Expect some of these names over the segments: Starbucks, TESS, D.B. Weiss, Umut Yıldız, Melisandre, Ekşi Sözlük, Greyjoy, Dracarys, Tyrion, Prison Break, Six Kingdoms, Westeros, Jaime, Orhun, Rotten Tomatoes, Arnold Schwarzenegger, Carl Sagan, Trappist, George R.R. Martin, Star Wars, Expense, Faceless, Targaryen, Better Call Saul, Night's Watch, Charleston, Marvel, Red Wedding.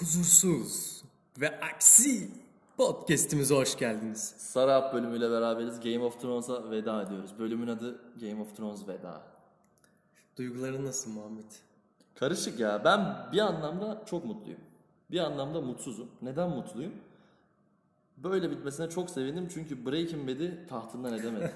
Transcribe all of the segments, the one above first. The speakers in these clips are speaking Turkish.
Huzursuz ve aksi podcast'imize hoş geldiniz. Sarap bölümüyle beraberiz. Game of Thrones'a veda ediyoruz. Bölümün adı Game of Thrones Veda. Duyguların nasıl Muhammed? Karışık ya. Ben bir anlamda çok mutluyum. Bir anlamda mutsuzum. Neden mutluyum? Böyle bitmesine çok sevindim çünkü Breaking Bad'i tahtından edemedim.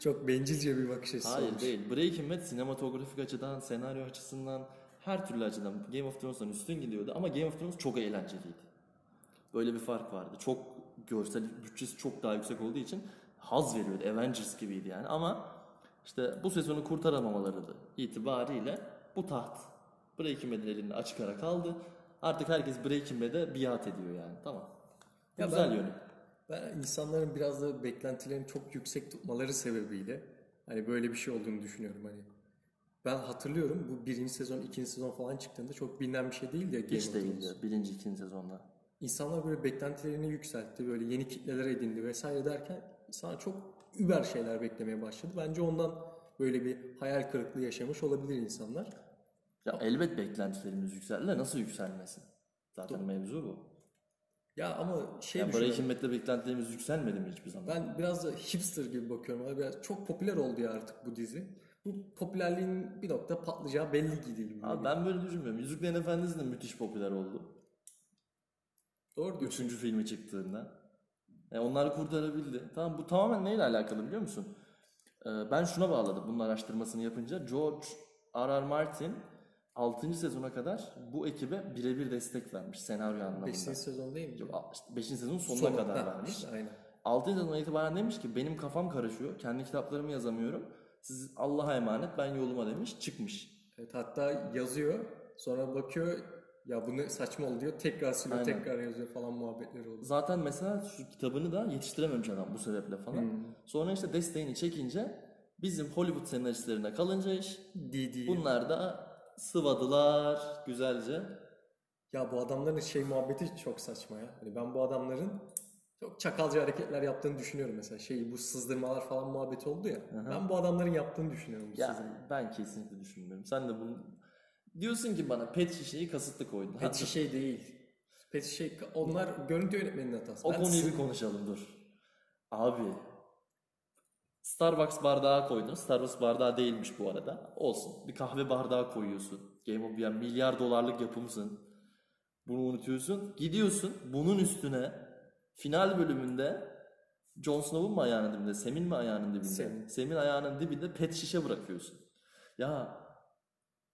Çok bencilce bir bakış açısı. Hayır olmuş. Değil. Breaking Bad sinematografik açıdan, senaryo açısından, her türlü açıdan Game of Thrones'tan üstün gidiyordu ama Game of Thrones çok eğlenceliydi. Böyle bir fark vardı. Çok görsel bütçesi çok daha yüksek olduğu için haz veriyordu. Avengers gibiydi yani ama işte bu sezonu kurtaramamaları itibariyle bu taht Breaking Bad'in elinde açık ara kaldı. Artık herkes Breaking Bad'e biat ediyor yani. Tamam. Ya güzel yönü. Ben insanların biraz da beklentilerini çok yüksek tutmaları sebebiyle hani böyle bir şey olduğunu düşünüyorum hani. Ben hatırlıyorum bu birinci sezon, ikinci sezon falan çıktığında çok bilinen bir şey değildi ya. Hiç değildi birinci, ikinci sezonda. İnsanlar böyle beklentilerini yükseltti, böyle yeni kitleler edindi vesaire derken insanlar çok über şeyler beklemeye başladı. Bence ondan böyle bir hayal kırıklığı yaşamış olabilir insanlar. Ya elbet beklentilerimiz yükseldi de nasıl yükselmesin? Zaten mevzu bu. Ya ama Breaking Bad'de beklentilerimiz yükselmedi mi hiçbir zaman? Ben biraz da hipster gibi bakıyorum. Biraz çok popüler oldu ya artık bu dizi. Bu popülerliğin bir nokta patlayacağı belli gidiyor. Abi ben böyle düşünmüyorum. Yüzüklerin Efendisi de müthiş popüler oldu. Doğru diyorsun. 3. filmi çıktığında. Onları kurtarabildi. Tamam, bu tamamen neyle alakalı biliyor musun? Ben şuna bağladım bunun araştırmasını yapınca. George R.R. Martin 6. sezona kadar bu ekibe birebir destek vermiş senaryo anlamında. 5. sezon değil mi? 5. sezonun sonuna kadar vermiş. Aynen. 6. sezondan itibaren demiş ki benim kafam karışıyor. Kendi kitaplarımı yazamıyorum. Siz Allah'a emanet ben yoluma demiş çıkmış. Evet, hatta yazıyor sonra bakıyor ya bunu saçma oldu diyor tekrar siliyor tekrar yazıyor falan muhabbetleri oldu. Zaten mesela şu kitabını da yetiştirememiş adam bu sebeple falan. Sonra işte desteğini çekince bizim Hollywood senaristlerine kalınca iş. D&D. Bunlar da sıvadılar güzelce. Ya bu adamların muhabbeti çok saçma ya. Yani ben bu adamların çok çakalca hareketler yaptığını düşünüyorum mesela. Bu sızdırmalar falan muhabbeti oldu ya. Aha. Ben bu adamların yaptığını düşünüyorum. Ben kesinlikle düşünmüyorum. Sen de bunu... Diyorsun ki bana pet şişeyi kasıtlı koydun. Pet şişe değil. Pet şişe... Onlar görüntü yönetmeninin hatası. Konuyu bir konuşalım dur. Abi... Starbucks bardağı koydun. Starbucks bardağı değilmiş bu arada. Olsun. Bir kahve bardağı koyuyorsun. Yani milyar dolarlık yapımsın. Bunu unutuyorsun. Gidiyorsun. Bunun üstüne... Final bölümünde Jon Snow'un mu ayağının dibinde, Sam'in mi ayağının dibinde? Sam'in ayağının dibinde pet şişe bırakıyorsun. Ya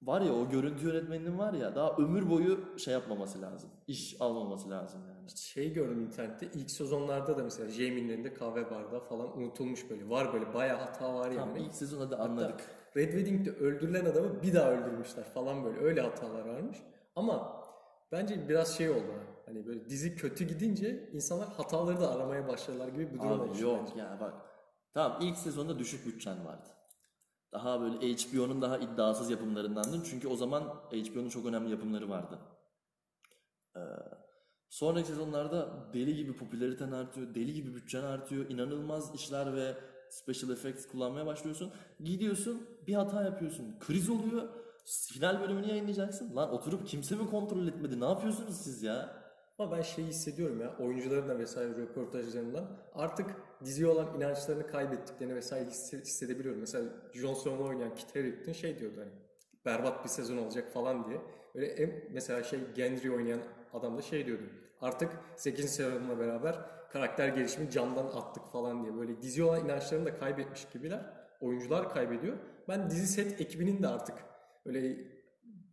var ya o görüntü yönetmeninin var ya daha ömür boyu yapmaması lazım. İş almaması lazım yani. Gördüm internette ilk sezonlarda da mesela Jaime'nin elinde kahve bardağı falan unutulmuş böyle. Var böyle bayağı hata var yani. Tamam, ilk sezonda da anladık. Hatta Red Wedding'de öldürülen adamı bir daha öldürmüşler falan böyle. Öyle hatalar varmış. Ama bence biraz oldu. Hani böyle dizi kötü gidince insanlar hataları da aramaya başlarlar gibi bir durum olmuş. Abi yok bence. Ya bak. Tamam ilk sezonda düşük bütçen vardı. Daha böyle HBO'nun daha iddiasız yapımlarındandı. Çünkü o zaman HBO'nun çok önemli yapımları vardı. Sonraki sezonlarda deli gibi popülariten artıyor. Deli gibi bütçen artıyor. İnanılmaz işler ve special effects kullanmaya başlıyorsun. Gidiyorsun bir hata yapıyorsun. Kriz oluyor. Final bölümünü yayınlayacaksın. Lan oturup kimse mi kontrol etmedi? Ne yapıyorsunuz siz ya? Ama ben hissediyorum ya oyuncuların da vesaire röportajlarından artık diziye olan inançlarını kaybettiklerini vesaire hissedebiliyorum. Mesela Jon Snow'la oynayan Kit Harington diyordu hani berbat bir sezon olacak falan diye. Böyle mesela Gendry oynayan adam da diyordu. Artık 8. sezonla beraber karakter gelişimi camdan attık falan diye. Böyle diziye olan inançlarını da kaybetmiş gibiler. Oyuncular kaybediyor. Ben dizi set ekibinin de artık böyle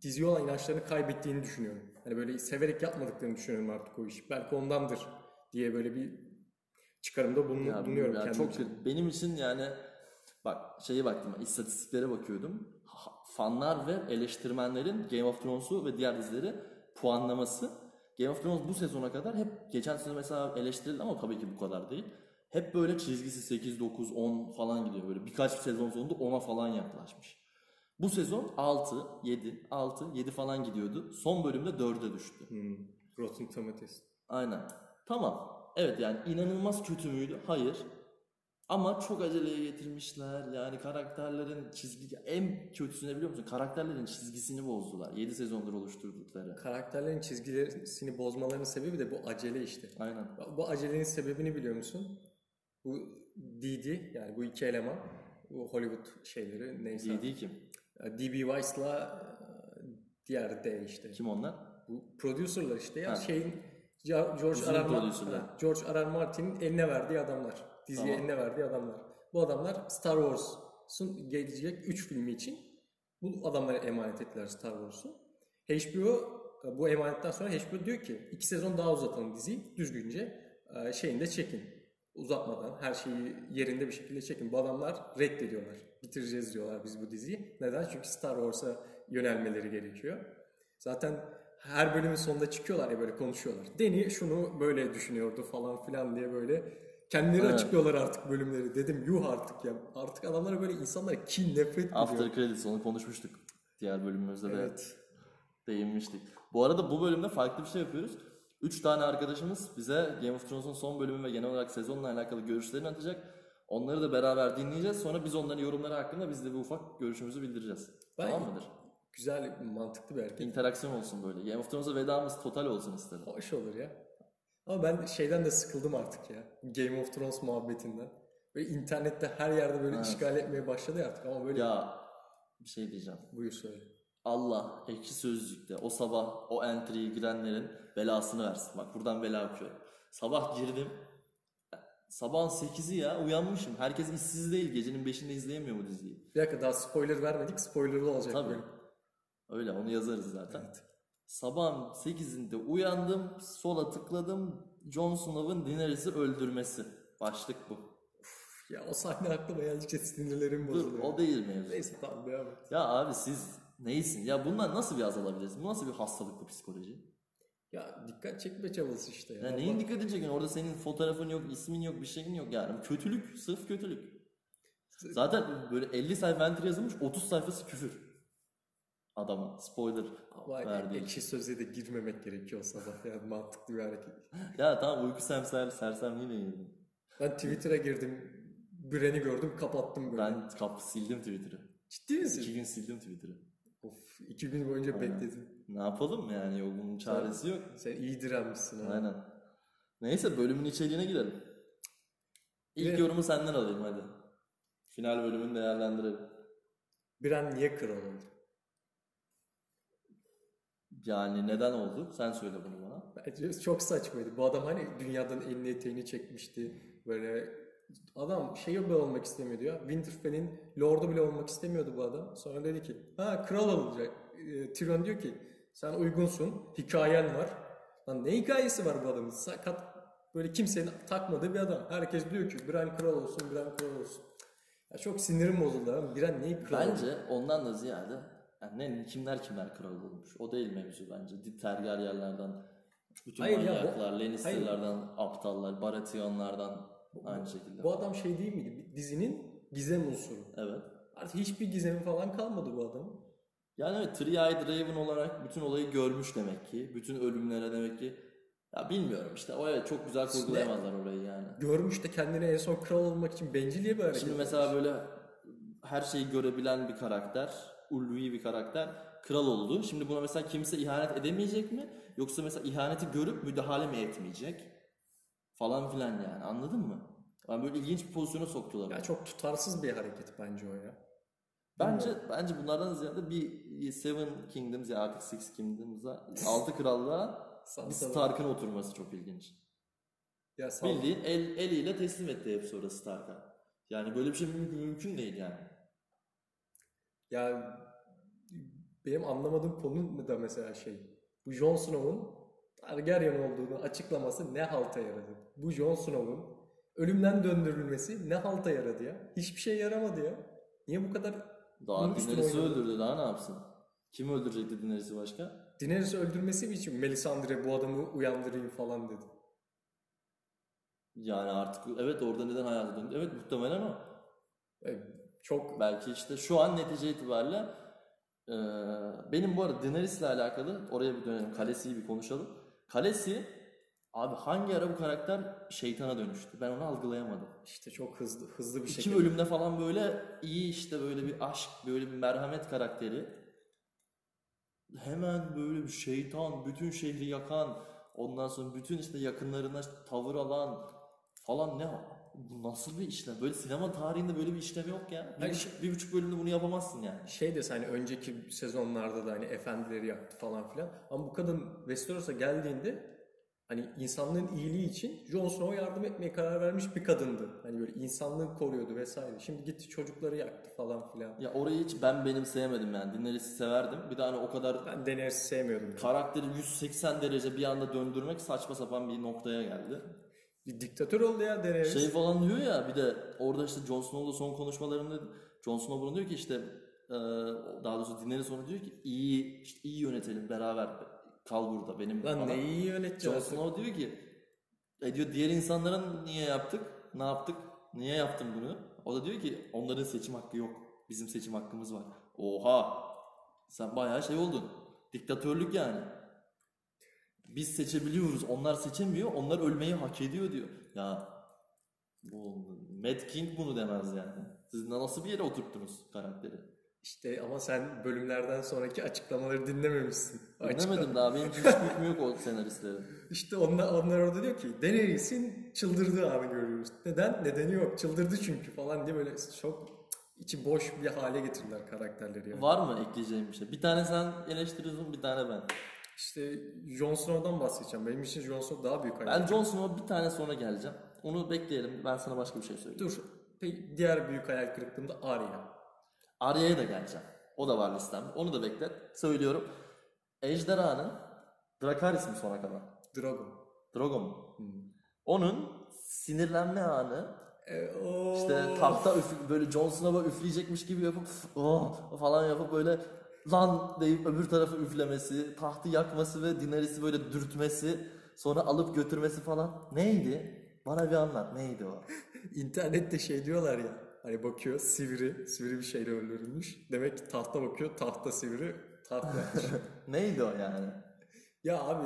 diziye olan inançlarını kaybettiğini düşünüyorum. Hani böyle severek yapmadıklarını düşünüyorum artık o işi. Belki ondandır diye böyle bir çıkarımda bulunuyorum kendim çok için. Benim için yani bak baktım, istatistiklere bakıyordum. Fanlar ve eleştirmenlerin Game of Thrones'u ve diğer dizileri puanlaması. Game of Thrones bu sezona kadar hep geçen sezon mesela eleştirildi ama tabii ki bu kadar değil. Hep böyle çizgisi 8, 9, 10 falan gidiyor. Böyle birkaç sezon sonunda 10'a falan yaklaşmış. Bu sezon 6, 7 falan gidiyordu. Son bölümde 4'e düştü. Rotten Tomatoes. Aynen. Tamam. Evet yani inanılmaz kötü müydü? Hayır. Ama çok aceleye getirmişler. Yani karakterlerin çizgi... En kötüsüne biliyor musun? Karakterlerin çizgisini bozdular. 7 sezondur oluşturdukları. Karakterlerin çizgisini bozmalarının sebebi de bu acele işte. Aynen. Bu acelenin sebebini biliyor musun? Bu D&D, yani bu iki eleman. Bu Hollywood şeyleri neyse. D&D kim? D.B. Weiss'la diğer D işte. Kim onlar? Bu prodüserler işte ya. Şeyin, George R.R. Martin'in eline verdiği adamlar. Diziye eline verdiği adamlar. Bu adamlar Star Wars'un gelecek 3 filmi için bu adamlara emanet ettiler Star Wars'u. HBO bu emanetten sonra HBO diyor ki 2 sezon daha uzatalım diziyi düzgünce şeyinde çekin. Uzatmadan her şeyi yerinde bir şekilde çekin. Bu adamlar reddediyorlar. Bitireceğiz diyorlar biz bu diziyi. Neden? Çünkü Star Wars'a yönelmeleri gerekiyor. Zaten her bölümün sonunda çıkıyorlar ya böyle konuşuyorlar. Dany şunu böyle düşünüyordu falan filan diye böyle kendileri açıklıyorlar artık bölümleri. Dedim yuh artık ya. Artık adamlara böyle insanlara kin, nefret ediyor. After Credits onu konuşmuştuk. Diğer bölümümüzde evet. De değinmiştik. Bu arada bu bölümde farklı bir şey yapıyoruz. 3 tane arkadaşımız bize Game of Thrones'un son bölümü ve genel olarak sezonla alakalı görüşlerini atacak. Onları da beraber dinleyeceğiz. Sonra biz onların yorumları hakkında biz de bir ufak görüşümüzü bildireceğiz. Bayağı tamam mıdır? Güzel, mantıklı bir hareket. İnteraksiyon olsun böyle. Game of Thrones'a vedamız total olsun istedim. Hoş olur ya. Ama ben şeyden de sıkıldım artık ya. Game of Thrones muhabbetinden. Böyle internette her yerde böyle işgal etmeye başladı ya artık ama böyle... Ya bir şey diyeceğim. Buyur söyle. Allah Ekşi Sözlük'te o sabah o entry'ye girenlerin belasını versin. Bak buradan bela yapıyorum. Sabah girdim. Sabahın 8'i ya, uyanmışım. Herkes işsiz değil. Gecenin 5'inde izleyemiyor bu diziyi. Bir dakika daha spoiler vermedik. Spoilerlı olacak. Tabii. Böyle. Öyle onu yazarız zaten. Evet. Sabahın 8'inde uyandım, sola tıkladım, Jon Snow'un Daenerys'i öldürmesi. Başlık bu. Uf, ya o sahne aklıma geldikçe sinirlerim bozuluyor. Dur o değil mevzu. Neyse tamam devam et. Ya abi siz neysin? Ya bundan nasıl bir haz alabilirsin? Bu nasıl bir hastalık bu psikoloji? Ya dikkat çekme çabası işte ya. Ya neyin dikkatini çekiyorsun? Orada senin fotoğrafın yok, ismin yok, bir şeyin yok yani. Kötülük, sırf kötülük. Zaten böyle 50 sayfa entry yazılmış, 30 sayfası küfür. Adamın spoiler verdiği. Ekşi Sözlüğe de girmemek gerekiyor o sabah. Yani mantıklı bir hareket. Ya tamam uyku sersemliğiyle girdim. Ben Twitter'a girdim. Bran'i gördüm kapattım böyle. Ben sildim Twitter'ı. Ciddi misin? 2 gün sildim Twitter'ı. Of 2 gün boyunca bekledim. Ne yapalım yani yok bunun çaresi yok. Sen iyi direnmişsin. Abi. Aynen. Neyse bölümün içeriğine girelim. İlk yorumu senden alayım hadi. Final bölümünü değerlendirelim. Bran niye kral oldu? Yani neden oldu? Sen söyle bunu bana. Bence çok saçmaydı. Bu adam hani dünyadan elini eteğini çekmişti. Böyle adam şey bile olmak istemiyordu ya. Winterfell'in lordu bile olmak istemiyordu bu adam. Sonra dedi ki kral olacak. Tyrion diyor ki sen uygunsun. Hikayen var. Lan ne hikayesi var bu adamın? Sakat böyle kimsenin takmadığı bir adam. Herkes diyor ki Bran kral olsun, Bran kral olsun. Ya çok sinirim bozuldu ama Bran neyi kral oldu? Bence ondan da ziyade yani kimler kral olmuş? O değil mevzu bence. Tergaryellerden, bütün manyaklar, Lannister'lardan, aptallar, Baratheonlardan aynı şekilde. Bu adam şey değil miydi? Dizinin gizem unsuru. Evet. Artık hiçbir gizemi falan kalmadı bu adamın. Yani evet, Three-Eyed Raven olarak bütün olayı görmüş demek ki. Bütün ölümlere demek ki. Ya bilmiyorum işte. O evet çok güzel kurgulayamazlar orayı yani. Görmüş de kendine en son kral olmak için bencilliğe böyle. Şimdi mesela böyle her şeyi görebilen bir karakter... ulvi bir karakter kral oldu. Şimdi buna mesela kimse ihanet edemeyecek mi? Yoksa mesela ihaneti görüp müdahale mi etmeyecek? Falan filan yani. Anladın mı? Yani böyle ilginç bir pozisyona soktular. Ya çok tutarsız bir hareket bence o ya. Bence bunlardan ziyade bir Seven Kingdoms ya artık Six Kingdoms'a 6 krallığa bir Stark'ın oturması çok ilginç. Ya bildiğin eliyle teslim etti hep sonra Stark'a. Yani böyle bir şey mümkün değil yani. Ya benim anlamadığım konu da mesela bu Jon Snow'un Targaryen olduğunu açıklaması ne halta yaradı? Bu Jon Snow'un ölümden döndürülmesi ne halta yaradı ya? Hiçbir şey yaramadı ya. Niye bu kadar... Daha Daenerys'i öldürdü, daha ne yapsın? Kim öldürecekti Daenerys'i başka? Daenerys'i öldürmesi için Melisandre bu adamı uyandırayım falan dedi. Yani artık evet orada neden hayata döndü? Evet muhtemelen ama... Evet. Çok belki işte şu an netice itibariyle benim bu arada Daenerys'le alakalı oraya bir dönelim. Khaleesi'yi bir konuşalım. Khaleesi Abi hangi ara bu karakter şeytana dönüştü? Ben onu algılayamadım. İşte çok hızlı bir şekilde. 2 bölümde falan böyle iyi işte böyle bir aşk, böyle bir merhamet karakteri. Hemen böyle bir şeytan, bütün şehri yakan, ondan sonra bütün işte yakınlarına tavır alan falan ne var? Bu nasıl bir işlem? Böyle sinema tarihinde böyle bir işlem yok ya. Yani 1,5 bölümde bunu yapamazsın yani. Şey de hani önceki sezonlarda da hani efendileri yaptı falan filan. Ama bu kadın Westeros'a geldiğinde hani insanlığın iyiliği için Jon Snow'a yardım etmeye karar vermiş bir kadındı. Hani böyle insanlığı koruyordu vesaire. Şimdi gitti çocukları yaktı falan filan. Ya orayı hiç ben sevmedim yani. Daenerys'i severdim. Bir de hani o kadar... Ben Daenerys'i sevmiyordum. Yani. Karakteri 180 derece bir anda döndürmek saçma sapan bir noktaya geldi. Bir diktatör oldu ya Daenerys. Şey falan diyor ya, bir de orada işte Jon Snow'la son konuşmalarında Jon Snow bunu diyor ki işte daha doğrusu Daenerys onu diyor ki iyi işte iyi yönetelim beraber kal burada benim. Lan ne iyi yöneteceğiz? Jon Snow diyor ki diyor diğer insanlara niye yaptık? Ne yaptık? Niye yaptım bunu? O da diyor ki onların seçim hakkı yok. Bizim seçim hakkımız var. Oha! Sen bayağı şey oldun. Diktatörlük yani. Biz seçebiliyoruz, onlar seçemiyor, onlar ölmeyi hak ediyor diyor. Ya bu Mad King bunu demez yani. Siz nasıl bir yere oturttunuz karakteri? İşte ama sen bölümlerden sonraki açıklamaları dinlememişsin. Dinlemedim daha, benim hiç hükmü yok o senaristlerin. İşte onlar orada diyor ki Daenerys'in çıldırdığı anı görüyoruz. Neden? Nedeni yok, çıldırdı çünkü falan diye böyle çok... İçi boş bir hale getirdiler karakterleri yani. Var mı ekleyeceğim bir şey? Bir tane sen eleştiriyorsun, bir tane ben. İşte Jon Snow'dan bahsedeceğim. Benim için Jon Snow daha büyük hayranım. Ben Jon Snow'a bir tane sonra geleceğim. Onu bekleyelim. Ben sana başka bir şey söyleyeyim. Dur. Peki diğer büyük hayal kırıklığımda Arya. Arya'ya da geleceğim. O da var listemde. Onu da bekle. Söylüyorum. Ejderhanın Dracarys mi sona kadar? Drogon. Onun sinirlenme anı işte tahta böyle Jon Snow'a üfleyecekmiş gibi yapıp falan yapıp böyle lan deyip öbür tarafı üflemesi, tahtı yakması ve Daenerys'i böyle dürtmesi, sonra alıp götürmesi falan. Neydi? Bana bir anlat. Neydi o? İnternette şey diyorlar ya, hani bakıyor sivri bir şeyle öldürülmüş. Demek ki tahta bakıyor, tahta sivri, tahta. Neydi o yani? Ya abi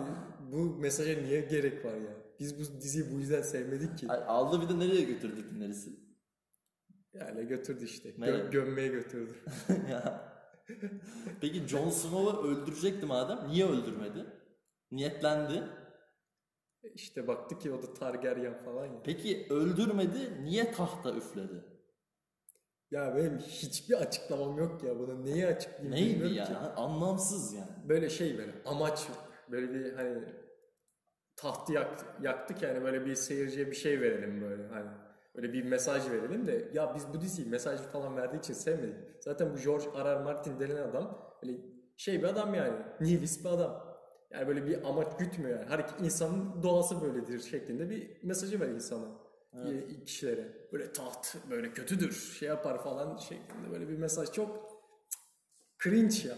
bu mesaja niye gerek var ya? Biz bu diziyi bu yüzden sevmedik ki. Ay, aldı bir de nereye götürdü Daenerys'i? Yani götürdü işte. Gömmeye götürdü. Ya. Peki Jon Snow'u öldürecekti madem, niye öldürmedi? Niyetlendi. İşte baktı ki o da Targaryen falan ya. Peki öldürmedi, niye tahta üfledi? Ya benim hiçbir açıklamam yok ya bunu. Neyi açıklayayım? Neydi ya? Ki. Anlamsız yani. Böyle şey böyle amaç böyle bir hani tahtı yaktık yani böyle bir seyirciye bir şey verelim böyle hani. Öyle bir mesaj verelim de ya biz bu diziyi mesaj falan verdiği için sevmedik. Zaten bu George R.R. Martin denen adam böyle şey bir adam yani. Nihilist bir adam. Yani böyle bir amaç gütmüyor yani. Her insanın doğası böyledir şeklinde bir mesajı ver insana. Evet. Kişilere. Böyle taht böyle kötüdür şey yapar falan şeklinde böyle bir mesaj çok cringe ya.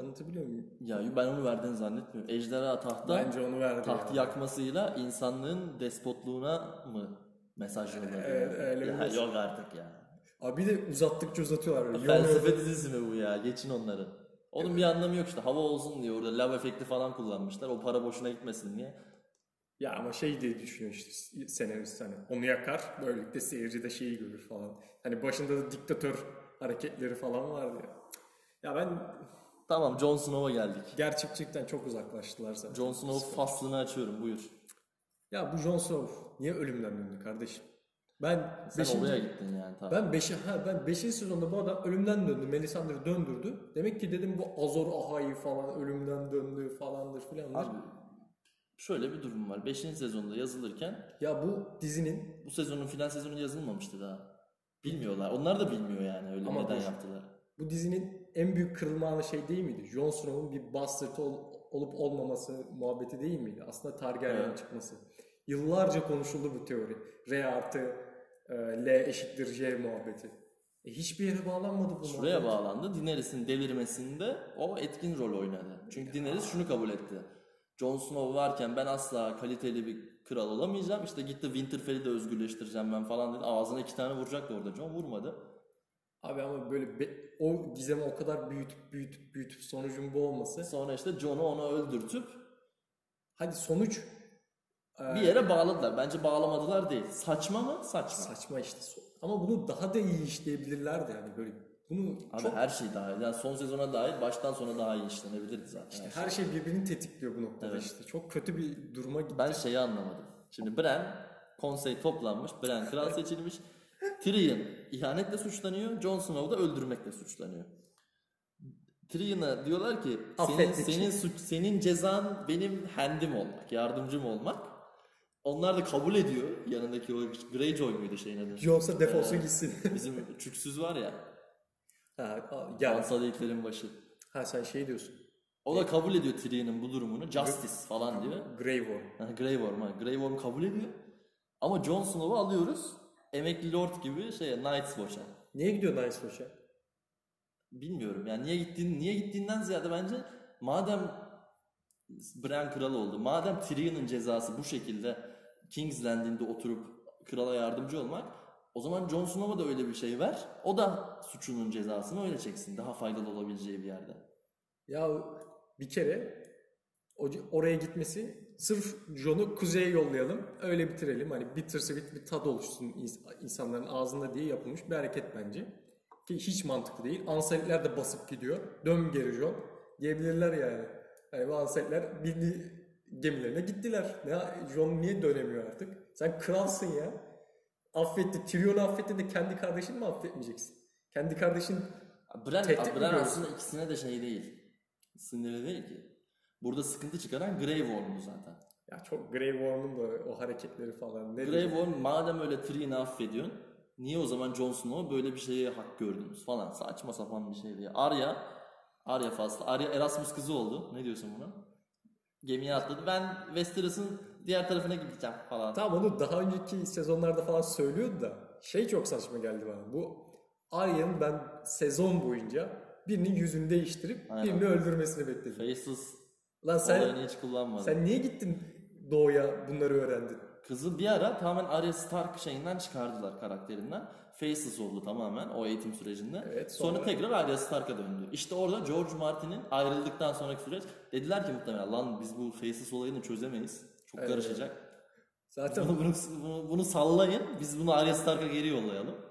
Anlatabiliyor muyum? Ya ben onu verdiğini zannetmiyorum. Ejderha tahta. Bence onu verdi. Tahtı yani. Yakmasıyla insanlığın despotluğuna mı? Mesaj yolları. Evet, yani. Yok artık ya. Abi bir de uzattıkça uzatıyorlar. Felsefe dizisi mi bu ya? Geçin onları. Onun evet. Bir anlamı yok işte. Hava olsun diye orada lav efekti falan kullanmışlar. O para boşuna gitmesin diye. Ya ama şey diye düşünüyor işte senarist hani. Onu yakar. Böylelikle seyirci de şeyi görür falan. Hani başında da diktatör hareketleri falan vardı ya. Ya ben... Tamam Jon Snow'a geldik. Gerçekçilikten çok uzaklaştılar zaten. Jon Snow faslını açıyorum. Buyur. Ya bu Jon Snow niye ölümden döndü kardeşim? Sen oraya gittin yani tabii. Ben 5. sezonda bu adam ölümden döndü. Melisandre döndürdü. Demek ki dedim bu Azor Ahai falan ölümden döndü falandır filandır. Abi şöyle bir durum var. 5. sezonda yazılırken ya bu sezonun final sezonu yazılmamıştı daha. Bilmiyorlar. Onlar da bilmiyor yani öyle ama neden yaptılar. Bu dizinin en büyük kırılma anı şey değil miydi? Jon Snow'un bir bastard olup olmaması muhabbeti değil miydi? Aslında Targaryen'in çıkması. Yıllarca konuşuldu bu teori. R artı L eşittir J muhabbeti. Hiçbir yere bağlanmadı bu. Şuraya muhabbeti. Bağlandı. Daenerys'in delirmesinde o etkin rol oynadı. Çünkü Daenerys şunu kabul etti. Jon Snow varken ben asla kaliteli bir kral olamayacağım. İşte gitti Winterfell'i de özgürleştireceğim ben falan dedi. Ağzına 2 tane vuracaktı orada. Jon vurmadı. Abi ama böyle o gizemi o kadar büyütüp sonucun bu olması. Sonra işte Jon'u ona öldürtüp. Hadi sonuç. Bir yere bağladılar. Bence bağlamadılar değil. Saçma mı? Saçma. Saçma işte. Ama bunu daha da iyi işleyebilirlerdi yani böyle. Bunu abi çok... her şey daha iyi. Yani son sezona dair baştan sona daha iyi işlenebilirdi zaten. İşte her şey birbirini tetikliyor bu noktada evet. İşte. Çok kötü bir duruma gitti. Ben şeyi anlamadım. Şimdi Bran konsey toplanmış. Bran kral seçilmiş. Tyrion ihanetle suçlanıyor. Jon Snow da öldürmekle suçlanıyor. Tyrion'a diyorlar ki senin cezan benim handim olmak, yardımcım olmak. Onlar da kabul ediyor. Yanındaki o Greyjoy muydu şeyin adı? Yoksa defolsun gitsin. Bizim çüksüz var ya. Hansal ilklerin başı. Ha sen şey diyorsun. O da kabul ediyor Tyrion'un bu durumunu. Justice falan diyor. Grey Worm kabul ediyor. Ama Jon Snow'u alıyoruz. Emekli Lord gibi Night's Watch'a. Niye gidiyor Night's Watch'a? Bilmiyorum yani niye gittiğinden ziyade bence madem Bran kral oldu, madem Tyrion'un cezası bu şekilde King's Landing'de oturup krala yardımcı olmak, o zaman Jon Snow'a da öyle bir şey ver, o da suçunun cezasını öyle çeksin, daha faydalı olabileceği bir yerde. Ya bir kere oraya gitmesi sırf Jon'u kuzeye yollayalım öyle bitirelim, hani bittersweet bir tad oluşsun insanların ağzında diye yapılmış bir hareket bence. Ki hiç mantıklı değil. Ansaletler de basıp gidiyor. Dön geri Jon diyebilirler yani. Yani bu ansaletler bildiği gemilerine gittiler. Jon niye dönemiyor artık? Sen kralsın ya. Affetti. Tyrion'u affetti de kendi kardeşini mi affetmeyeceksin? Kendi kardeşin Bran aslında ikisine de değil. Sınırlı değil ki. Burada sıkıntı çıkaran Grey Worm'u zaten. Ya çok Grey Worm'un da o hareketleri falan. Grey Worm madem öyle Tyrion'u affediyorsun, niye o zaman Jon Snow böyle bir şeye hak gördünüz falan, saçma sapan bir şey diye. Arya fazla. Arya Erasmus kızı oldu. Ne diyorsun buna? Gemiye atladı. Ben Westeros'un diğer tarafına gideceğim falan. Tamam onu daha önceki sezonlarda falan söylüyordu da çok saçma geldi bana. Bu Arya'nın ben sezon boyunca birinin yüzünü değiştirip birini öldürmesini bekledim. Faceless olayını hiç kullanmadım. Sen niye gittin doğuya bunları öğrendin? Kızı bir ara tamamen Arya Stark şeyinden çıkardılar, karakterinden. Faceless oldu tamamen o eğitim sürecinde. Evet, sonra tekrar Arya Stark'a döndü. İşte orada George Martin'in ayrıldıktan sonraki süreç. Dediler ki muhtemelen lan biz bu Faceless olayını çözemeyiz. Çok karışacak. Zaten bunu sallayın. Biz bunu Arya Stark'a geri yollayalım.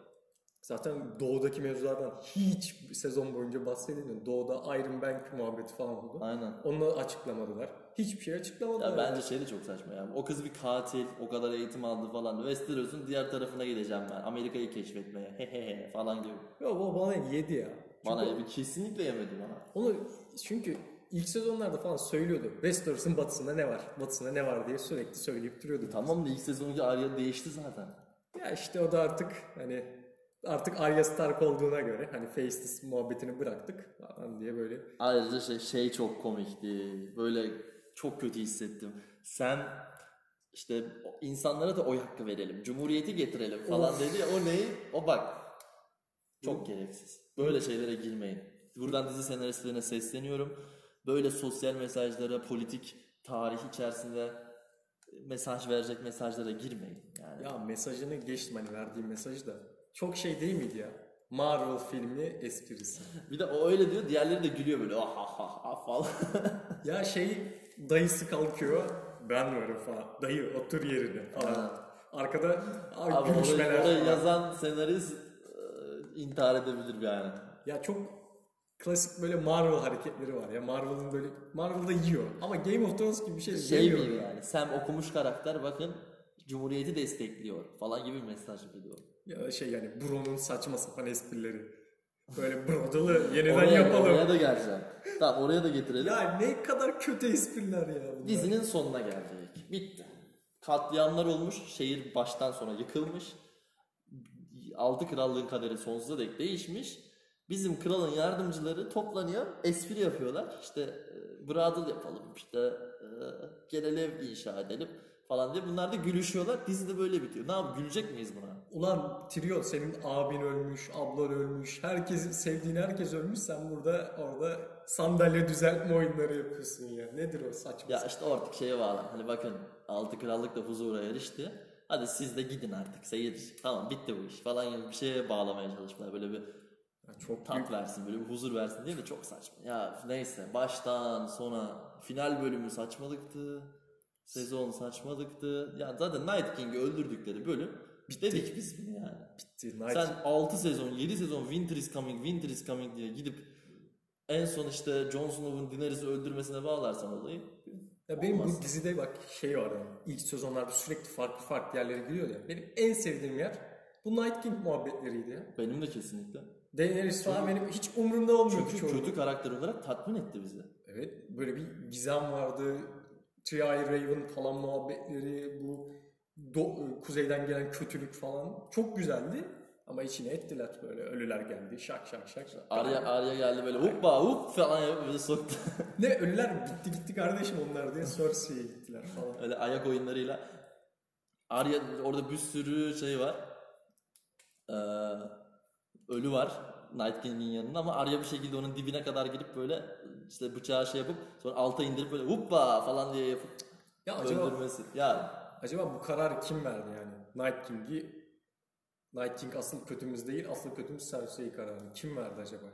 Zaten doğudaki mevzulardan hiç sezon boyunca bahsedilmiyor. Doğuda Iron Bank muhabbeti falan oldu. Aynen. Onu açıklamadılar. Hiçbir şey açıklamadılar. Ya bence de çok saçma ya. O kız bir katil, o kadar eğitim aldı falan. Westeros'un diğer tarafına gideceğim ben. Amerika'yı keşfetmeye. Hehehe falan diyor. Yok o bana yedi ya. Kesinlikle yemedi bana. Onu çünkü ilk sezonlarda falan söylüyordu. Westeros'un batısında ne var? Batısında ne var diye sürekli söyleyip duruyordu. Tamam da ilk sezonunca Arya değişti zaten. Ya işte o da artık Artık Arya Stark olduğuna göre Faceless muhabbetini bıraktık falan diye böyle. Ayrıca şey çok komikti. Böyle çok kötü hissettim. Sen işte insanlara da oy hakkı verelim, cumhuriyeti getirelim falan dedi ya, o neyi? O bak. Çok gereksiz. Böyle şeylere girmeyin. Buradan dizi senaristlerine sesleniyorum. Böyle sosyal mesajlara, politik tarih içerisinde mesaj verecek mesajlara girmeyin. Ya mesajını geçtim, verdiğim mesajı da. Çok değil miydi ya? Marvel filmi esprisi. Bir de o öyle diyor, diğerleri de gülüyor böyle ah ah ah ah falan. Ya dayısı kalkıyor, ben varım falan. Dayı otur yerine falan. Arkada gülüşmeler. Orayı yazan senarist intihar edebilir yani. Ya çok klasik böyle Marvel hareketleri var ya. Marvel'da yiyor ama Game of Thrones gibi bir şey yiyor yani. Sam okumuş karakter bakın Cumhuriyeti destekliyor falan gibi mesaj veriyor. Ya Bro'nun saçma sapan esprileri. Böyle Bro'dalı yeniden yapalım. Oraya da geleceğim. Tamam oraya da getirelim. Ya ne kadar kötü espriler ya bunlar. Dizinin sonuna gelecek. Bitti. Katliamlar olmuş. Şehir baştan sona yıkılmış. 6 krallığın kaderi sonsuza dek değişmiş. Bizim kralın yardımcıları toplanıyor. Espri yapıyorlar. Bradle yapalım. Gelelim inşa edelim falan diye. Bunlar da gülüşüyorlar. Dizi de böyle bitiyor. Ne yapalım? Gülecek miyiz buna? Ulan Tyrion senin abin ölmüş, ablan ölmüş, sevdiğin herkes ölmüş. Sen orada sandalye düzeltme oyunları yapıyorsun ya. Nedir o saçma? Ya artık bağlan. Bakın 6 krallık da huzura erişti. Hadi siz de gidin artık seyir. Tamam bitti bu iş falan gibi bir şeye bağlamaya çalışmalar. Böyle bir çok tat versin, böyle bir huzur versin diye de çok saçma. Ya neyse baştan sona final bölümü saçmalıktı. Sezon saçmalıktı. Yani zaten Night King'i öldürdükleri bölüm bitti. Dedik biz bunu yani. Bitti. Night... Sen 6 sezon, 7 sezon Winter is Coming, Winter is Coming diye gidip en son işte Jon Snow'un Daenerys'i öldürmesine bağlarsan olayı. Ya benim bu dizide bak şey var yani, ilk sezonlarda sürekli farklı farklı yerlere giriyor ya. Benim en sevdiğim yer bu Night King muhabbetleriydi ya. Benim de kesinlikle. Daenerys falan benim hiç umurumda olmuyor. Çünkü kötü karakter olarak tatmin etti bizi. Evet, böyle bir gizem vardı. Three-Eyed Raven falan muhabbetleri, bu kuzeyden gelen kötülük falan çok güzeldi. Ama içine ettiler böyle, ölüler geldi şak şak şak. Arya geldi böyle hoppa hop falan böyle soktu. Ne ölüler gitti kardeşim onlar diye Cersei'ye gittiler falan. Öyle ayak oyunlarıyla. Arya orada bir sürü şey var. Ölü var Night King'in yanında ama Arya bir şekilde onun dibine kadar girip böyle işte bıçağı şey yapıp sonra alta indirip böyle hoppa falan diye yapıp ya öldürmesi. Acaba bu kararı kim verdi yani? Night King asıl kötümüz değil, asıl kötümüz Cersei kararı. Kim verdi acaba?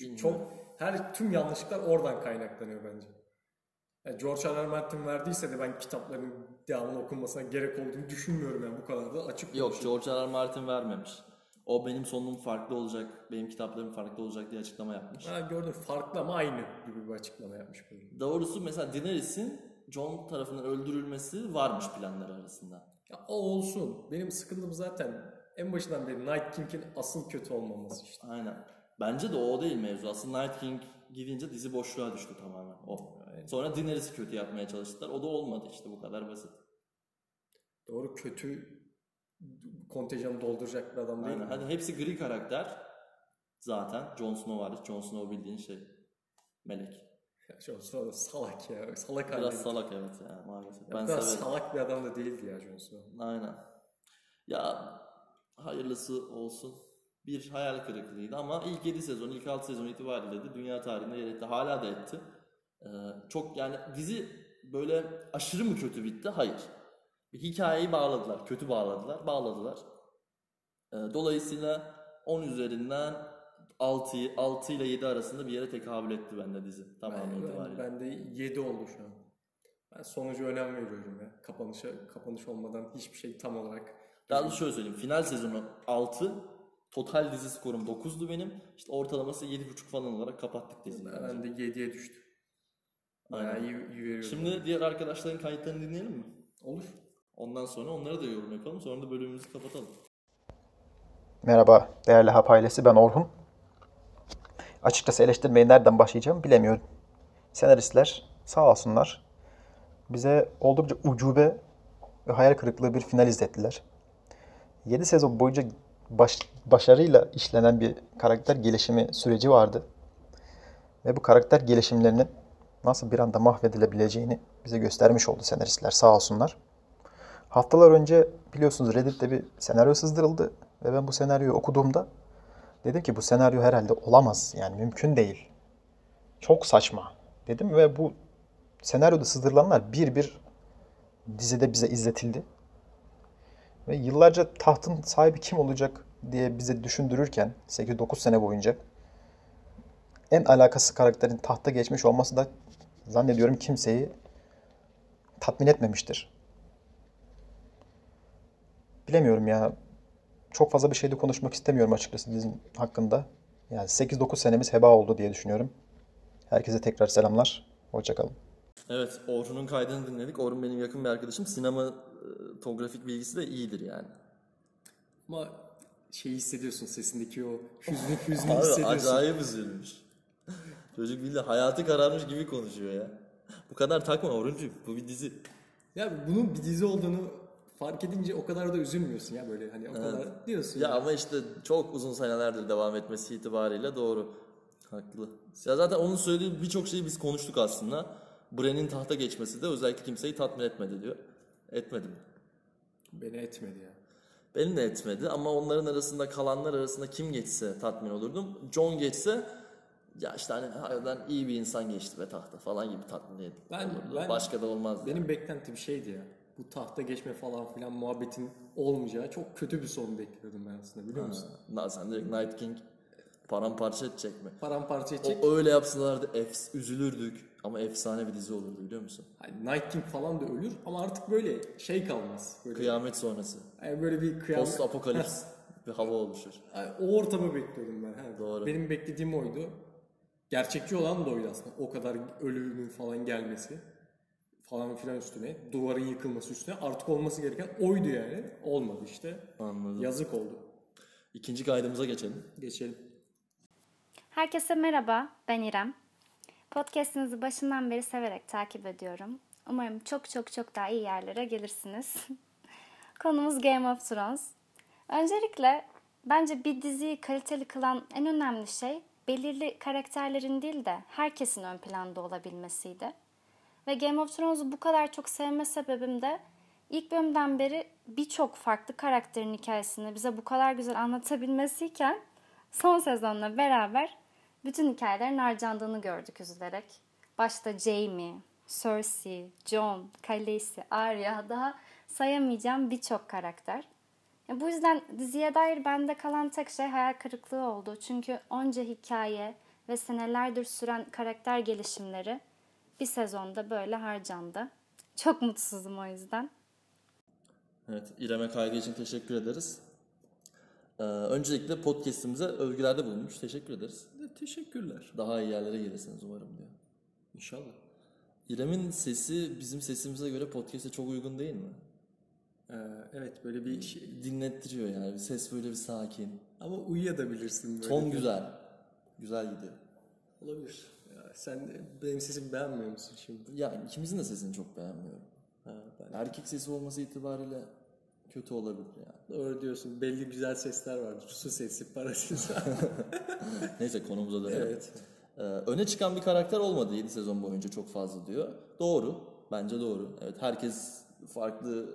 Bilmiyorum. Çok tüm yanlışlıklar oradan kaynaklanıyor bence. Yani George R.R. Martin verdiyse de ben kitapların devamlı okunmasına gerek olduğunu düşünmüyorum yani bu kadar da açık. Yok, George R.R. Martin vermemiş. O benim sonum farklı olacak, benim kitaplarım farklı olacak diye açıklama yapmış. Ha gördüm, farklı ama aynı gibi bir açıklama yapmış. Böyle. Doğrusu mesela Daenerys'in Jon tarafından öldürülmesi varmış planları arasında. Ya o olsun. Benim sıkıntım zaten en başından beri Night King'in asıl kötü olmaması işte. Aynen. Bence de o değil mevzu. Aslında Night King gidince dizi boşluğa düştü tamamen. O. Aynen. Sonra Daenerys'i kötü yapmaya çalıştılar. O da olmadı işte, bu kadar basit. Doğru, kötü kontenjanı dolduracak bir adam değil. Aynen. Mi? Hadi hepsi gri karakter. Zaten Jon Snow vardı. Jon Snow bildiğin şey. Melek. Ya Jon Snow da salak ya. Salak biraz halinde. Salak evet yani maalesef. Ya ben biraz severim. Salak bir adam da değildi ya Jon Snow. Aynen. Ya hayırlısı olsun. Bir hayal kırıklığıydı ama ilk 7 sezon, ilk 6 sezon itibariyle de dünya tarihinde yer etti. Hala da etti. Çok yani dizi böyle aşırı mı kötü bitti? Hayır. Hikayeyi bağladılar. Kötü bağladılar. Dolayısıyla 10 üzerinden 6 ile 7 arasında bir yere tekabül etti bende dizi. Tamam itibariyle. Bende 7 oldu şu an. Ben sonucu önem veriyorum ya. Kapanış olmadan hiçbir şey tam olarak. Daha doğrusu şöyle söyleyeyim. Final sezonu 6, total dizi skorum 9'du benim. İşte ortalaması 7.5 falan olarak kapattık diziyi. Ben de 7'ye düştüm. Aynen. İyi şimdi diğer arkadaşların kayıtlarını dinleyelim mi? Olur. Ondan sonra onlara da yorum yapalım. Sonra da bölümümüzü kapatalım. Merhaba değerli Hap ailesi, ben Orhun. Açıkçası eleştirmeyi nereden başlayacağımı bilemiyorum. Senaristler sağ olsunlar bize oldukça ucube ve hayal kırıklığı bir final izlettiler. 7 sezon boyunca başarıyla işlenen bir karakter gelişimi süreci vardı. Ve bu karakter gelişimlerinin nasıl bir anda mahvedilebileceğini bize göstermiş oldu senaristler sağ olsunlar. Haftalar önce biliyorsunuz Reddit'te bir senaryo sızdırıldı. Ve ben bu senaryoyu okuduğumda dedim ki bu senaryo herhalde olamaz. Yani mümkün değil. Çok saçma dedim ve bu senaryoda sızdırılanlar bir dizide bize izletildi. Ve yıllarca tahtın sahibi kim olacak diye bize düşündürürken 8-9 sene boyunca en alakasız karakterin tahta geçmiş olması da zannediyorum kimseyi tatmin etmemiştir. Bilemiyorum ya. Çok fazla bir şey de konuşmak istemiyorum açıkçası dizinin hakkında. Yani 8-9 senemiz heba oldu diye düşünüyorum. Herkese tekrar selamlar. Hoşçakalın. Evet, Orhun'un kaydını dinledik. Orhun benim yakın bir arkadaşım. Sinematografik bilgisi de iyidir yani. Ama şey hissediyorsun, sesindeki o hüznü hissediyorsun. Abi acayip üzülmüş. Çocuk bildi hayatı kararmış gibi konuşuyor ya. Bu kadar takma Orhuncuğum, bu bir dizi. Ya bunun bir dizi olduğunu fark edince o kadar da üzülmüyorsun ya böyle hani o evet. Kadar diyorsun. Ya yani. Ama işte çok uzun senelerdir devam etmesi itibariyle doğru. Haklı. Ya zaten onun söylediği birçok şeyi biz konuştuk aslında. Bran'in tahta geçmesi de özellikle kimseyi tatmin etmedi diyor. Etmedi mi? Beni etmedi ya. Beni de etmedi ama onların arasında kalanlar arasında kim geçse tatmin olurdum. Jon geçse ya işte hani hayırdan iyi bir insan geçti ve tahta falan gibi tatmin edildi. Başka da olmazdı. Benim beklentim şeydi ya. Bu tahta geçme falan filan muhabbetin olmayacağı çok kötü bir son bekliyordum ben aslında biliyor musun? Sen direkt Night King Paramparça edecek mi? Paramparça edecek. O öyle yapsalardı üzülürdük ama efsane bir dizi olurdu biliyor musun? Hani Night King falan da ölür ama artık böyle şey kalmaz. Böyle kıyamet sonrası. Yani böyle bir kıyamet. Post apokalips bir hava oluşur. Yani o ortamı bekliyordum ben. Yani doğru. Benim beklediğim oydu. Gerçekçi olan da oydu aslında. O kadar ölümün falan gelmesi falan filan üstüne, duvarın yıkılması üstüne artık olması gereken oydu yani. Olmadı işte. Anladım. Yazık oldu. İkinci kaydımıza geçelim. Geçelim. Herkese merhaba, ben İrem. Podcast'ınızı başından beri severek takip ediyorum. Umarım çok çok çok daha iyi yerlere gelirsiniz. Konumuz Game of Thrones. Öncelikle bence bir diziyi kaliteli kılan en önemli şey belirli karakterlerin değil de herkesin ön planda olabilmesiydi. Ve Game of Thrones'u bu kadar çok sevme sebebim de ilk bölümden beri birçok farklı karakterin hikayesini bize bu kadar güzel anlatabilmesiyken son sezonla beraber bütün hikayelerin harcandığını gördük üzülerek. Başta Jaime, Cersei, Jon, Khaleesi, Arya, daha sayamayacağım birçok karakter. Bu yüzden diziye dair bende kalan tek şey hayal kırıklığı oldu. Çünkü onca hikaye ve senelerdir süren karakter gelişimleri bir sezonda böyle harcandı. Çok mutsuzum o yüzden. Evet, İrem'e kaygı için teşekkür ederiz. Öncelikle podcast'imize övgülerde bulunmuş. Teşekkür ederiz. Teşekkürler. Daha iyi yerlere gelirsiniz umarım diyor. İnşallah. İrem'in sesi bizim sesimize göre podcast'e çok uygun değil mi? Evet, böyle bir şey dinlettiriyor yani. Ses böyle bir sakin. Ama uyuyabilirsin böyle. Ton güzel. Güzel gidiyor. Olabilir. Ya, sen benim sesimi beğenmiyor musun şimdi? Ya ikimizin de sesini çok beğenmiyorum. Ha, ben erkek sesi olması itibariyle kötü olabilir yani. Doğru diyorsun. Belli güzel sesler vardır. Su sesi, para sesi. Neyse konumuza dönelim. Evet. Öne çıkan bir karakter olmadı 7 sezon boyunca çok fazla diyor. Doğru. Bence doğru. Evet, herkes farklı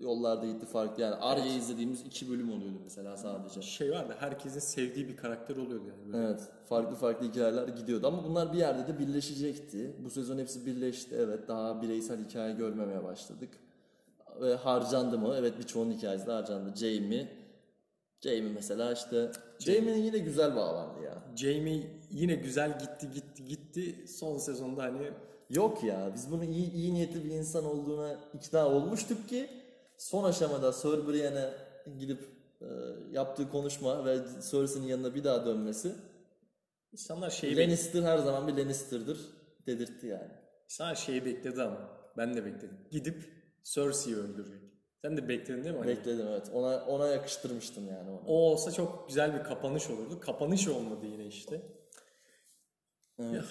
yollarda gitti farklı. Yani Arya'yı izlediğimiz 2 bölüm oluyordu mesela sadece. Şey vardı. Herkesin sevdiği bir karakter oluyordu yani. Böyle. Evet. Farklı farklı hikayeler gidiyordu ama bunlar bir yerde de birleşecekti. Bu sezon hepsi birleşti. Evet, daha bireysel hikaye görmemeye başladık. Ve harcandı mı? Evet, birçoğunun hikayesi de harcandı. Jaime mesela işte. Jaime'nin yine güzel bağlandı ya. Jaime yine güzel gitti. Son sezonda hani. Yok ya, biz bunu iyi niyetli bir insan olduğuna ikna olmuştuk ki son aşamada Sir Brienne'e gidip yaptığı konuşma ve Cersei'nin yanına bir daha dönmesi. İnsanlar Lannister her zaman bir Lannister'dır dedirtti yani. İnsanlar şeyi bekledi ama ben de bekledim. Gidip Cersei'yi öldürecek. Sen de bekledin değil mi? Bekledim evet. Ona yakıştırmıştım yani. Ona. O olsa çok güzel bir kapanış olurdu. Kapanış olmadı yine işte. Evet.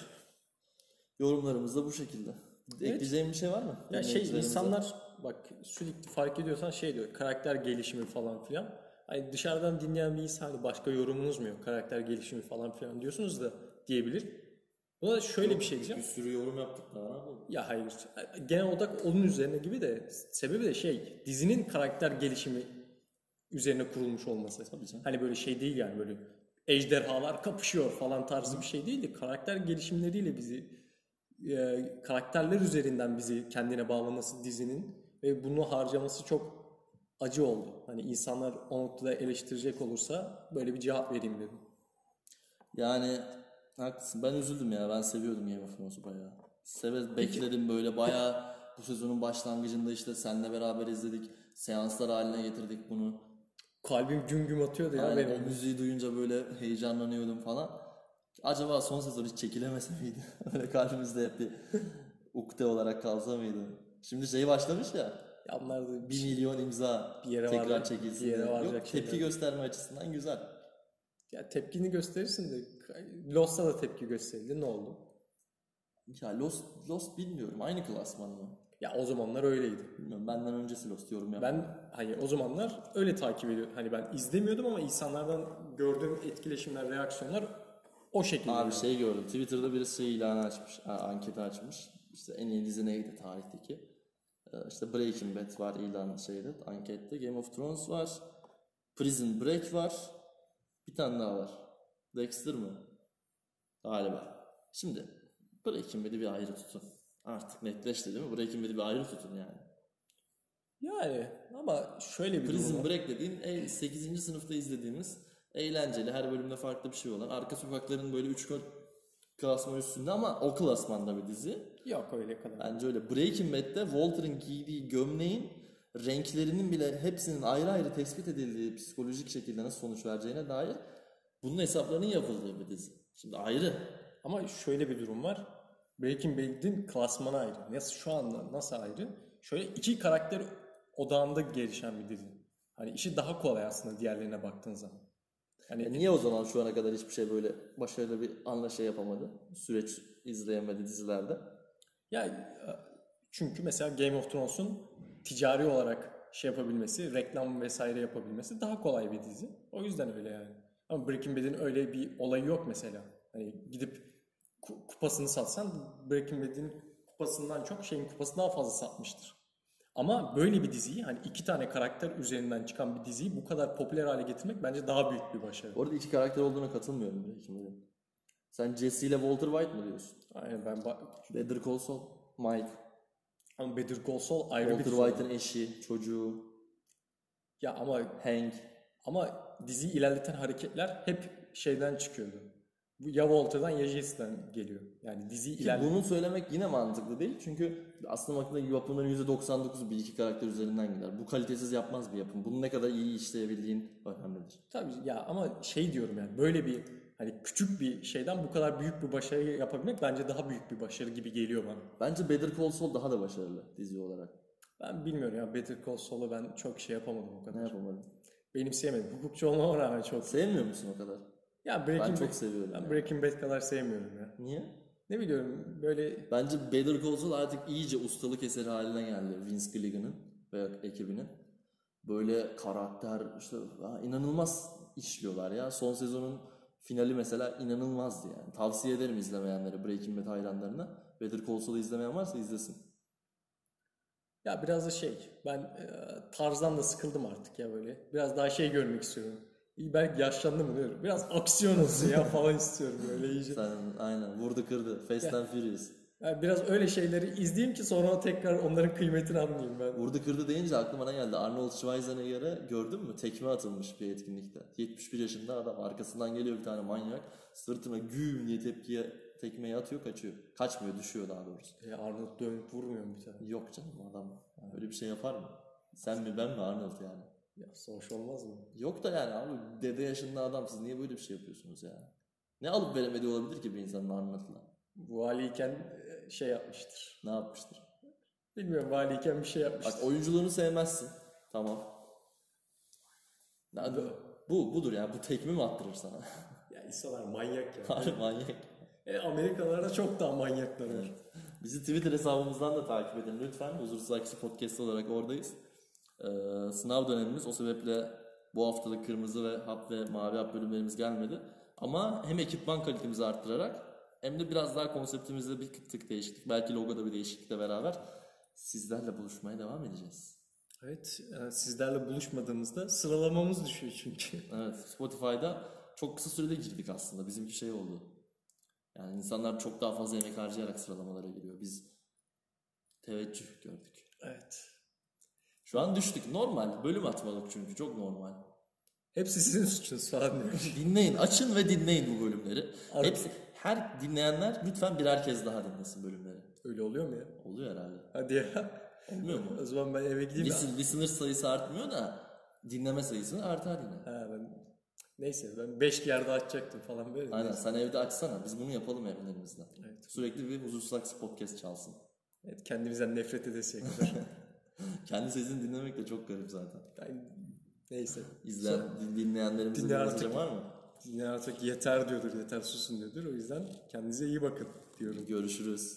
Yorumlarımız da bu şekilde. Evet. Ekleyeceğim bir şey var mı? Ya insanlar bak sürekli fark ediyorsan diyor karakter gelişimi falan filan. Hani dışarıdan dinleyen bir insan hani başka yorumunuz mu yok? Karakter gelişimi falan filan diyorsunuz da diyebilir. Buna şöyle bir şey diyeceğim. Bir sürü yorum yaptık da. Ya hayır. Genel olarak onun üzerine gibi de sebebi de dizinin karakter gelişimi üzerine kurulmuş olması. Hani böyle değil yani böyle ejderhalar kapışıyor falan tarzı bir şey değil de karakter gelişimleriyle bizi karakterler üzerinden bizi kendine bağlaması dizinin ve bunu harcaması çok acı oldu. Hani insanlar o noktada eleştirecek olursa böyle bir cevap vereyim dedim. Yani haklısın. Ben üzüldüm ya. Ben seviyordum Game of Thrones'u bayağı. Bekledim böyle bayağı. Bu sezonun başlangıcında seninle beraber izledik. Seanslar haline getirdik bunu. Kalbim güm güm atıyordu ya. Aynen, o müziği duyunca böyle heyecanlanıyordum falan. Acaba son sezon hiç çekilemese miydi? Böyle kalbimizde hep bir ukde olarak kalsa mıydı? Şimdi başlamış ya. Yanlarda 1 milyon imza bir yere tekrar çekilsin. Bir yere varacak. Tepki gösterme açısından güzel. Ya tepkini gösterirsin de Lost'a da tepki gösterildi. Ne oldu? Ya Lost bilmiyorum. Aynı klasman mı? Ya o zamanlar öyleydi. Bilmiyorum. Benden öncesi Lost yorum yaptım. Hayır o zamanlar öyle takip ediyordum. Hani ben izlemiyordum ama insanlardan gördüğüm etkileşimler, reaksiyonlar o şekilde. Abi gördüm. Twitter'da birisi ilanı açmış. Anketi açmış. En iyi dizi neydi tarihteki? Breaking Bad var ilan ankette. Game of Thrones var. Prison Break var. Bir tane daha var. Dexter mı? Galiba. Şimdi Breaking Bad'i bir ayrı tutun. Artık netleşti değil mi? Breaking Bad'i bir ayrı tutun yani. Yani ama şöyle bir Prison Break dediğin 8. sınıfta izlediğimiz eğlenceli, her bölümde farklı bir şey olan, arka sokakların böyle 3-4 klasman üstünde ama o klasmanda bir dizi. Yok öyle kadar. Bence öyle. Breaking Bad'de Walter'ın giydiği gömleğin renklerinin bile hepsinin ayrı ayrı tespit edildiği, psikolojik şekilde nasıl sonuç vereceğine dair bunun hesaplarının yapıldığı bir dizi. Şimdi ayrı. Ama şöyle bir durum var. Breaking Bad'in klasmanı ayrı. Nasıl şu anda nasıl ayrı? Şöyle iki karakter odağında gelişen bir dizi. Hani işi daha kolay aslında diğerlerine baktığın zaman. Hani niye o zaman şu ana kadar hiçbir şey böyle başarılı bir anlaşma yapamadı? Süreç izleyemedi dizilerde. Yani çünkü mesela Game of Thrones'un ticari olarak şey yapabilmesi, reklam vesaire yapabilmesi daha kolay bir dizi. O yüzden öyle yani. Ama Breaking Bad'in öyle bir olayı yok mesela. Hani gidip kupasını satsan Breaking Bad'in kupasından çok şeyin kupası daha fazla satmıştır. Ama böyle bir diziyi, hani iki tane karakter üzerinden çıkan bir diziyi bu kadar popüler hale getirmek bence daha büyük bir başarı. Orada iki karakter olduğuna katılmıyorum Breaking Bad'in. Sen Jesse ile Walter White mı diyorsun? Aynen ben... Better Call Saul, Mike. Ama Better Call Saul ayrı Walter bir... Walter White'ın eşi, çocuğu. Ya ama... Hank. Ama diziyi ilerleten hareketler hep şeyden çıkıyordu. Ya Walter'dan ya Jesse'den geliyor. Yani diziyi ilerleten... Bunu söylemek yine mantıklı değil. Çünkü aslında baktığında yapımların %99'u bir iki karakter üzerinden gider. Bu kalitesiz yapmaz bir yapım. Bunu ne kadar iyi işleyebildiğin önemlidir. Tabii ya ama şey diyorum yani böyle bir hani küçük bir şeyden bu kadar büyük bir başarı yapabilmek bence daha büyük bir başarı gibi geliyor bana. Bence Better Call Saul daha da başarılı dizi olarak. Ben bilmiyorum ya Better Call Saul'u ben çok şey yapamadım o kadar. Ne yapamadım? Benimseyemedim. Hukukçu olmama rağmen çok. Sevmiyor musun o kadar? Ya ben çok seviyorum. Ben yani. Breaking Bad kadar sevmiyorum ya. Niye? Ne biliyorum böyle... Bence Better Call Saul artık iyice ustalık eseri haline geldi. Vince Gilligan'ın ve ekibinin. Böyle karakter işte inanılmaz işliyorlar ya. Son sezonun finali mesela inanılmazdı yani. Tavsiye ederim izlemeyenlere, Breaking Bad hayranlarına. Better Call Saul'u izlemeyen varsa izlesin. Ya biraz da şey, ben tarzdan da sıkıldım artık ya böyle. Biraz daha şey görmek istiyorum. İyi belki yaşlandım mı diyorum. Biraz aksiyon olsun ya falan istiyorum böyle iyice. Sen, aynen vurdu kırdı. Fast and Furious. Yani biraz öyle şeyleri izleyeyim ki sonra tekrar onların kıymetini anlayayım ben. Vurdu kırdı deyince aklıma ne geldi? Arnold Schwarzenegger'e gördün mü? Tekme atılmış bir etkinlikte. 71 yaşında adam arkasından geliyor bir tane manyak. Sırtına güm diye tekmeyi atıyor kaçıyor. Kaçmıyor düşüyor daha doğrusu. Arnold dönüp vurmuyor mu bir tane? Yok canım adam. Öyle bir şey yapar mı? Sen mi ben mi Arnold yani? Ya sonuç olmaz mı? Yok da yani abi dede yaşında adam siz niye böyle bir şey yapıyorsunuz ya? Ne alıp veremediği olabilir ki bir insanın Arnold'la? Valiyken şey yapmıştır. Ne yapmıştır? Bilmiyorum valiyken bir şey yapmıştır. Bak oyunculuğunu sevmezsin. Tamam. Budur yani bu tekme mi attırır sana? Ya insanlar manyak ya. Abi manyak. Amerikalarda çok daha manyaklar var. Bizi Twitter hesabımızdan da takip edin lütfen. Huzursuz Aksi Podcast olarak oradayız. Sınav dönemimiz o sebeple bu haftalık kırmızı ve hap ve mavi hap bölümlerimiz gelmedi. Ama hem ekipman kalitemizi arttırarak hem de biraz daha konseptimizde bir tık değişiklik, belki logoda bir değişiklikle beraber sizlerle buluşmaya devam edeceğiz. Evet, sizlerle buluşmadığımızda sıralamamız düşüyor çünkü. Evet, Spotify'da çok kısa sürede girdik aslında. Bizimki şey oldu. Yani insanlar çok daha fazla emek harcayarak sıralamalara giriyor. Biz teveccüh gördük. Evet. Şu an düştük. Normal. Bölüm atmadık çünkü. Çok normal. Hepsi sizin suçunuz falan diyor. Dinleyin. Açın ve dinleyin bu bölümleri. Hepsi, her dinleyenler lütfen birer kez daha dinlesin bölümleri. Öyle oluyor mu ya? Oluyor herhalde. Hadi ya. Olmuyor mu? O zaman ben eve gideyim. Listener sayısı artmıyor da dinleme sayısı artar yine. Ha, ben 5 yerde açacaktım falan böyle. Aynen. Sen evde açsana. Biz bunu yapalım evlerimizde. Evet. Sürekli bir Huzursuz Aksi Podcast çalsın. Evet. Kendimizden nefret edesiye kadar. Kendi sesini dinlemek de çok garip zaten. Yani, neyse. Dinleyenlerimizin dinleyecek var mı? Dinleyen artık yeter diyordur, yeter susun diyordur. O yüzden kendinize iyi bakın diyorum. Görüşürüz.